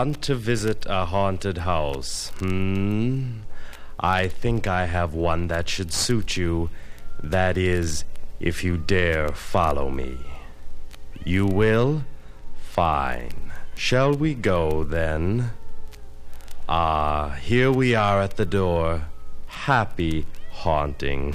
want to visit a haunted house? I think I have one that should suit you. That is, if you dare follow me. You will? Fine. Shall we go, then? Ah, here we are at the door. Happy haunting.